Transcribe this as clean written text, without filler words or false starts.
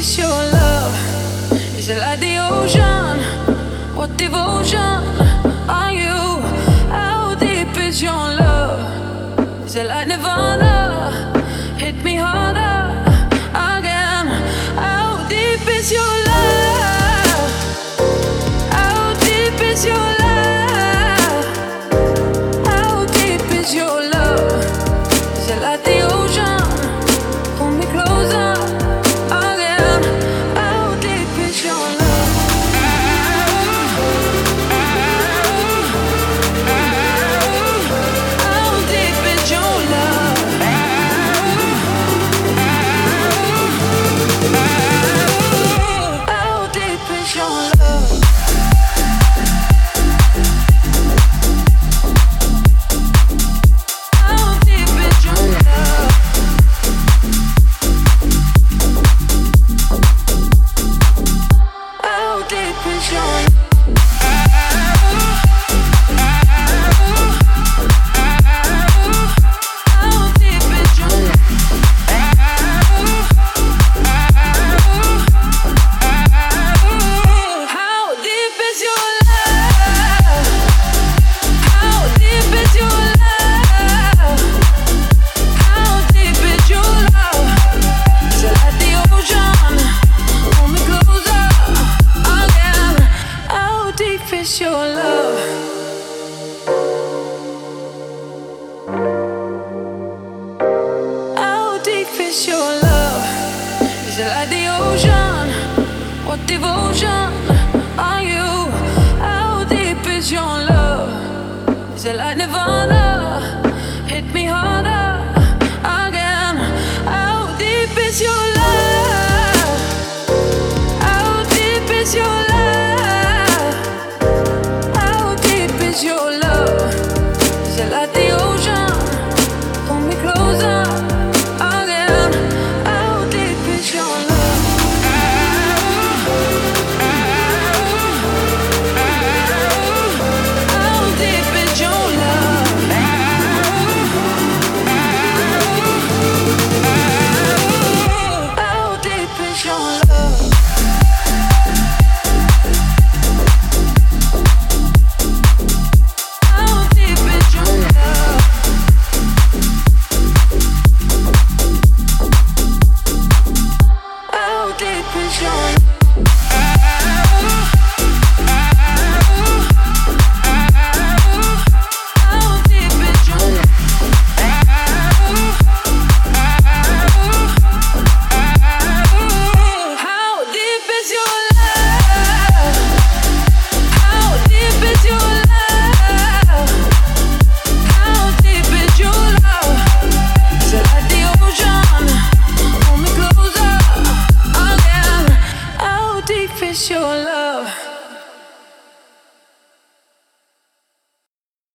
guess your love is like the ocean. What devotion are you? How deep is your love? Is it like Nirvana? Hit me harder again. How deep is your love? How deep is your love? How deep is your love? Is it like the ocean? Pull me closer again. How deep is your love? Your love. How deep is your love? Is it like the ocean? What devotion are you? How deep is your love? Is it like Nirvana? Hit me harder again. How deep is your love? How deep is your love? Your love is like